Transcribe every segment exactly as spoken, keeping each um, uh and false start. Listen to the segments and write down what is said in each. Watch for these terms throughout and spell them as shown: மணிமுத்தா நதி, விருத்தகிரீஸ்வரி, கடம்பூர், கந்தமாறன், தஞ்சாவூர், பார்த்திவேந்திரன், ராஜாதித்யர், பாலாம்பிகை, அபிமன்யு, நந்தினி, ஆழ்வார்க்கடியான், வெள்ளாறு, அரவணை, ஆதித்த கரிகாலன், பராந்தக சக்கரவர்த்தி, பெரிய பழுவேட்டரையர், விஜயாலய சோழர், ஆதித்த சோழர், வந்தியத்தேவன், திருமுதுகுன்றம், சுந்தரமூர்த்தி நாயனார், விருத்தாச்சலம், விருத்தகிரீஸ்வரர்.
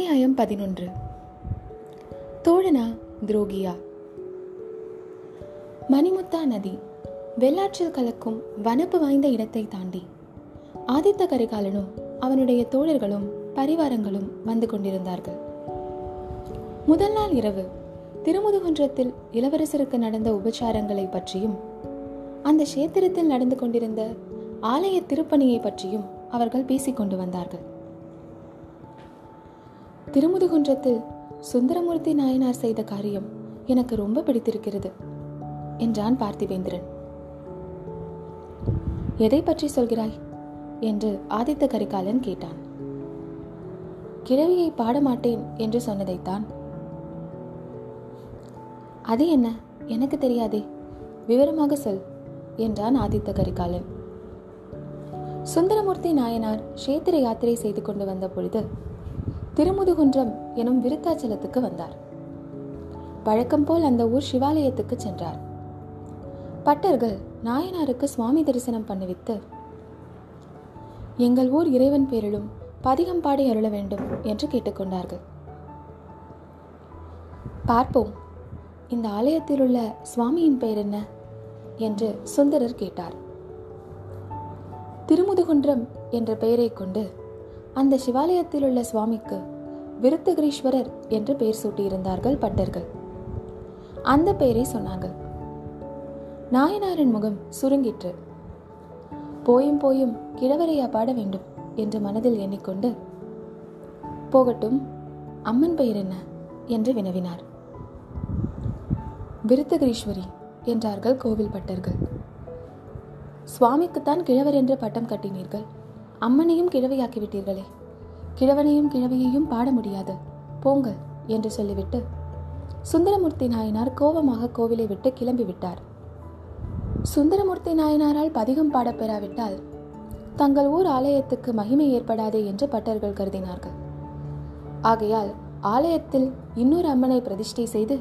அத்தியாயம் பதினொன்று. தோழனா துரோகியா? மணிமுத்தா நதி வெள்ளாற்றில் கலக்கும் வனப்பு வாய்ந்த இடத்தை தாண்டி ஆதித்த கரிகாலனும் அவனுடைய தோழர்களும் பரிவாரங்களும் வந்து கொண்டிருந்தார்கள். முதல் நாள் இரவு திருமுதுகுன்றத்தில் இளவரசருக்கு நடந்த உபச்சாரங்களை பற்றியும் அந்த கஷேத்திரத்தில் நடந்து கொண்டிருந்த ஆலய திருப்பணியை பற்றியும் அவர்கள் பேசிக்கொண்டு வந்தார்கள். திருமுதுகுன்றத்தில் சுந்தரமூர்த்தி நாயனார் செய்த காரியம் எனக்கு ரொம்ப பிடித்திருக்கிறது என்றான் பார்த்திவேந்திரன். எதை பற்றி சொல்கிறாய் என்று ஆதித்த கரிகாலன் கேட்டான். கிழவியை பாடமாட்டேன் என்று சொன்னதைத்தான். அது என்ன, எனக்கு தெரியாதே, விவரமாக சொல் என்றான் ஆதித்த கரிகாலன். சுந்தரமூர்த்தி நாயனார் கஷேத்திர யாத்திரை செய்து கொண்டு வந்த பொழுது திருமுதுகுன்றம் எனும் விருத்தாச்சலத்துக்கு வந்தார். பழக்கம் போல் அந்த ஊர் சிவாலயத்துக்கு சென்றார். பட்டர்கள் நாயனாருக்கு சுவாமி தரிசனம் பண்ணிவித்து, எங்கள் ஊர் இறைவன் பேரிலும் பதிகம் பாடி அருள வேண்டும் என்று கேட்டுக்கொண்டார்கள். பார்ப்போம், இந்த ஆலயத்தில் உள்ள சுவாமியின் பெயர் என்ன என்று சுந்தரர் கேட்டார். திருமுதுகுன்றம் என்ற பெயரை கொண்டு அந்த சிவாலயத்தில் உள்ள சுவாமிக்கு விருத்தகிரீஸ்வரர் என்று பெயர் சூட்டியிருந்தார்கள் பட்டர்கள். அந்த பெயரை சொன்னார்கள். நாயனாரின் முகம் சுருங்கிற்று. போயும் போயும் கிழவரையா பாட வேண்டும் என்று மனதில் எண்ணிக்கொண்டு, போகட்டும், அம்மன் பெயர் என்ன என்று வினவினார். விருத்தகிரீஸ்வரி என்றார்கள் கோவில் பட்டர்கள். சுவாமிக்குத்தான் கிழவர் என்று பட்டம் கட்டினீர்கள், அம்மனையும் கிழவையாக்கிவிட்டீர்களே, கிழவனையும் கிழவியையும் பாட முடியாது, போங்கள் என்று சொல்லிவிட்டு சுந்தரமூர்த்தி நாயனார் கோபமாக கோவிலை விட்டு கிளம்பிவிட்டார். சுந்தரமூர்த்தி நாயனாரால் பதிகம் பாடப்பெறாவிட்டால் தங்கள் ஊர் ஆலயத்துக்கு மகிமை ஏற்படாதே என்று பட்டர்கள் கருதினார்கள். ஆகையால் ஆலயத்தில் இன்னொரு அம்மனை பிரதிஷ்டை செய்து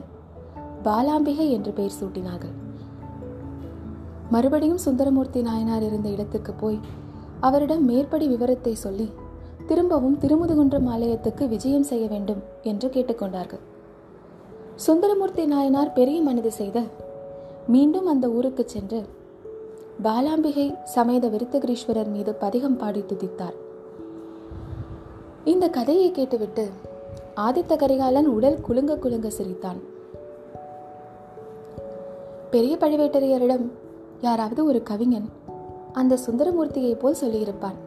பாலாம்பிகை என்று பெயர் சூட்டினார்கள். மறுபடியும் சுந்தரமூர்த்தி நாயனார் இருந்த இடத்துக்கு போய் அவரிடம் மேற்படி விவரத்தை சொல்லி திரும்பவும் திருமுதுகுன்றம் ஆலயத்துக்கு விஜயம் செய்ய வேண்டும் என்று கேட்டுக்கொண்டார்கள். சுந்தரமூர்த்தி நாயனார் பெரிய மனது செய்து மீண்டும் அந்த ஊருக்கு சென்று பாலாம்பிகை சமேத விருத்தகிரீஸ்வரர் மீது பதிகம் பாடி துதித்தார். இந்த கதையை கேட்டுவிட்டு ஆதித்த கரிகாலன் உடல் குலுங்க குலுங்க சிரித்தான். பெரிய பழுவேட்டரையரிடம் யாராவது ஒரு கவிஞன் அந்த சுந்தரமூர்த்தியை போல் சொல்லியிருப்பான்,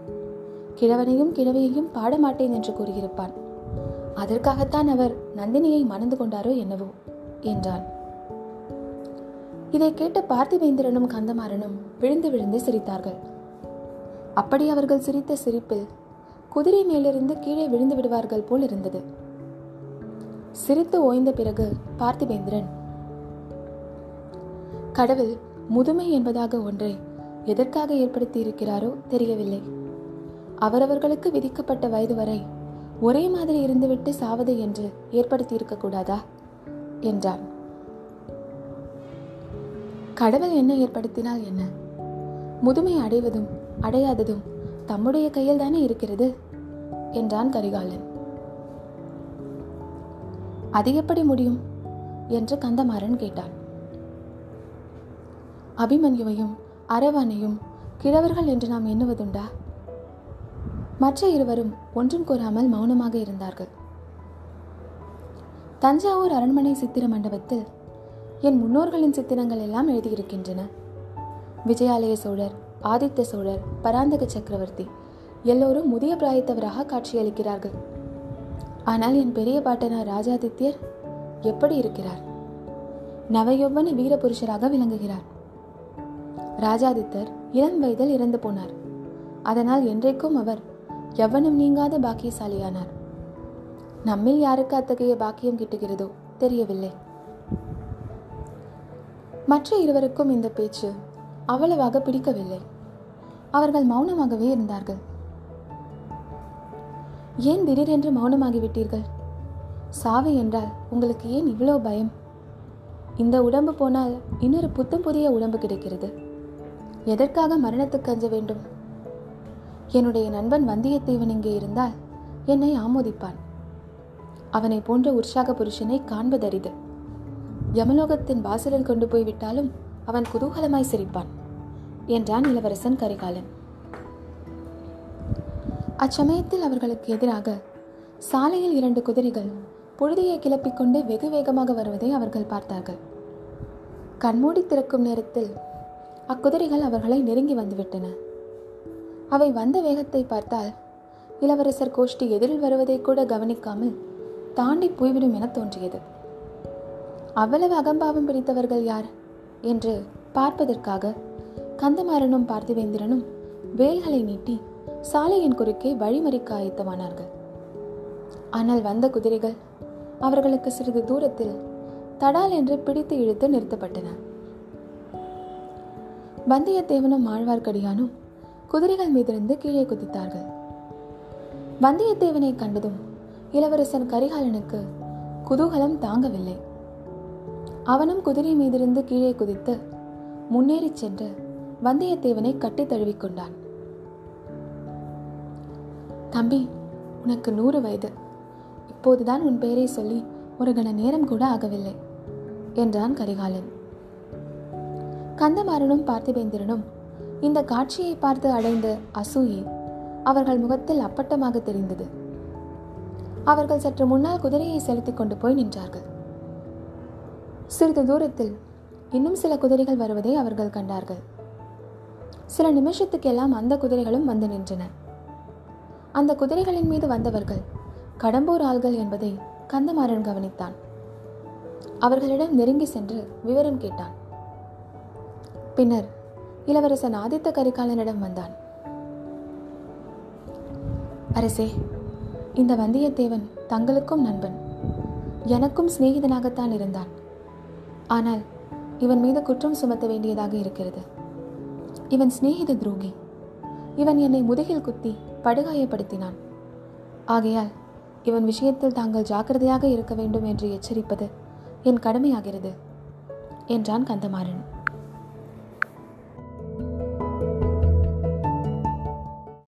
கிழவனையும் கிழவியையும் பாடமாட்டேன் என்று கூறியிருப்பான். அதற்காகத்தான் அவர் நந்தினியை மணந்து கொண்டாரோ என்னவோ என்றான். இதை கேட்ட பார்த்திவேந்திரனும் கந்தமாறனும் விழுந்து விழுந்து சிரித்தார்கள். அப்படி அவர்கள் சிரித்த சிரிப்பில் குதிரை மேலிருந்து கீழே விழுந்து விடுவார்கள் போல் இருந்தது. சிரித்து ஓய்ந்த பிறகு பார்த்திவேந்திரன், கடவுள் முதுமை என்பதாக ஒன்றை எதற்காக ஏற்படுத்தி இருக்கிறாரோ தெரியவில்லை. அவரவர்களுக்கு விதிக்கப்பட்ட வயது வரை ஒரே மாதிரி இருந்துவிட்டு சாவது என்று ஏற்படுத்தி இருக்கக்கூடாதா என்றான். கடவுள் என்ன ஏற்படுத்தினால் என்ன, முதுமை அடைவதும் அடையாததும் தம்முடைய கையில் தானே இருக்கிறது என்றான் கரிகாலன். அது எப்படி முடியும் என்று கந்தமாறன் கேட்டான். அபிமன்யுவையும் அரவணையும் கிழவர்கள் என்று நாம் எண்ணுவதுண்டா? மற்ற இருவரும் ஒன்றும் கூறாமல் மௌனமாக இருந்தார்கள். தஞ்சாவூர் அரண்மனை சித்திர மண்டபத்தில் என் முன்னோர்களின் சித்திரங்கள் எல்லாம் எழுதியிருக்கின்றன. விஜயாலய சோழர், ஆதித்த சோழர், பராந்தக சக்கரவர்த்தி எல்லோரும் முதிய பிராயத்தவராக காட்சியளிக்கிறார்கள். ஆனால் என் பெரிய பாட்டனார் ராஜாதித்யர் எப்படி இருக்கிறார்? நவயொவ்வன வீரபுருஷராக விளங்குகிறார். ராஜாதித்தர் இளம் வயதில் இறந்து போனார். அதனால் என்றைக்கும் அவர் யவ்வனம் நீங்காத பாக்கியசாலியானார். நம்மில் யாருக்கு அத்தகைய பாக்கியம் கிட்டுகிறதோ தெரியவில்லை. மற்ற இருவருக்கும் இந்த பேச்சு அவ்வளவாக பிடிக்கவில்லை. அவர்கள் மௌனமாகவே இருந்தார்கள். ஏன் திடீரென்று மௌனமாகிவிட்டீர்கள்? சாவு என்றால் உங்களுக்கு ஏன் இவ்வளோ பயம்? இந்த உடம்பு போனால் இன்னொரு புத்தம் புதிய உடம்பு கிடைக்கிறது. எதற்காக மரணத்துக்கு அஞ்ச வேண்டும்? என்னுடைய நண்பன் வந்தியத்தேவன் இங்கே இருந்தால் என்னை ஆமோதிப்பான். அவனை போன்ற உற்சாக புருஷனை காண்பதரிது. யமலோகத்தின் வாசலில் கொண்டு போய்விட்டாலும் அவன் குதூகலமாய் சிரிப்பான் என்றான் இளவரசன் கரிகாலன். அச்சமயத்தில் அவர்களுக்கு எதிராக சாலையில் இரண்டு குதிரைகள் புழுதியை கிளப்பிக்கொண்டு வெகு வேகமாக வருவதை அவர்கள் பார்த்தார்கள். கண்மூடி திறக்கும் நேரத்தில் அக்குதிரைகள் அவர்களை நெருங்கி வந்துவிட்டன. அவை வந்த வேகத்தை பார்த்தால் இளவரசர் கோஷ்டி எதிரில் வருவதை கூட கவனிக்காமல் தாண்டி போய்விடும் என தோன்றியது. அவ்வளவு அகம்பாவம் பிடித்தவர்கள் யார் என்று பார்ப்பதற்காக கந்தமாறனும் பார்த்திவேந்திரனும் வேல்களை நீட்டி சாலையின் குறுக்கே வழிமறிக்க ஆயத்தமானார்கள். ஆனால் வந்த குதிரைகள் அவர்களுக்கு சிறிது தூரத்தில் தடால் என்று பிடித்து இழுத்து நிறுத்தப்பட்டன. வந்தியத்தேவனும் ஆழ்வார்க்கடியானும் குதிரைகள் மீதிருந்து கீழே குதித்தார்கள். வந்தியத்தேவனை கண்டதும் இளவரசன் கரிகாலனுக்கு குதூகலம் தாங்கவில்லை. அவனும் குதிரை மீதிருந்து கீழே குதித்து முன்னேறி சென்று வந்தியத்தேவனை கட்டி தழுவிக்கொண்டான். தம்பி, உனக்கு நூறு வயது. இப்போதுதான் உன் பெயரை சொல்லி ஒரு கண நேரம் கூட ஆகவில்லை என்றான் கரிகாலன். கந்தமாறனும் பார்த்திவேந்திரனும் இந்த காட்சியை பார்த்து அடைந்த அசூயை அவர்கள் முகத்தில் அப்பட்டமாக தெரிந்தது. அவர்கள் சற்று முன்னால் குதிரையை செலுத்திக் கொண்டு போய் நின்றார்கள். சிறிது தூரத்தில் இன்னும் சில குதிரைகள் வருவதை அவர்கள் கண்டார்கள். சில நிமிஷத்துக்கெல்லாம் அந்த குதிரைகளும் வந்து நின்றன. அந்த குதிரைகளின் மீது வந்தவர்கள் கடம்பூர் ஆள்கள் என்பதை கந்தமாறன் கவனித்தான். அவர்களிடம் நெருங்கி சென்று விவரம் கேட்டான். பின்னர் இளவரசன் ஆதித்த கரிகாலனிடம் வந்தான். அரசே, இந்த வந்தியத்தேவன் தங்களுக்கும் நண்பன், எனக்கும் சிநேகிதனாகத்தான் இருந்தான். ஆனால் இவன் மீது குற்றம் சுமத்த வேண்டியதாக இருக்கிறது. இவன் சிநேகித துரோகி. இவன் என்னை முதுகில் குத்தி படுகாயப்படுத்தினான். ஆகையால் இவன் விஷயத்தில் தாங்கள் ஜாக்கிரதையாக இருக்க வேண்டும் என்று எச்சரிப்பது என் கடமையாகிறது என்றான் கந்தமாறன்.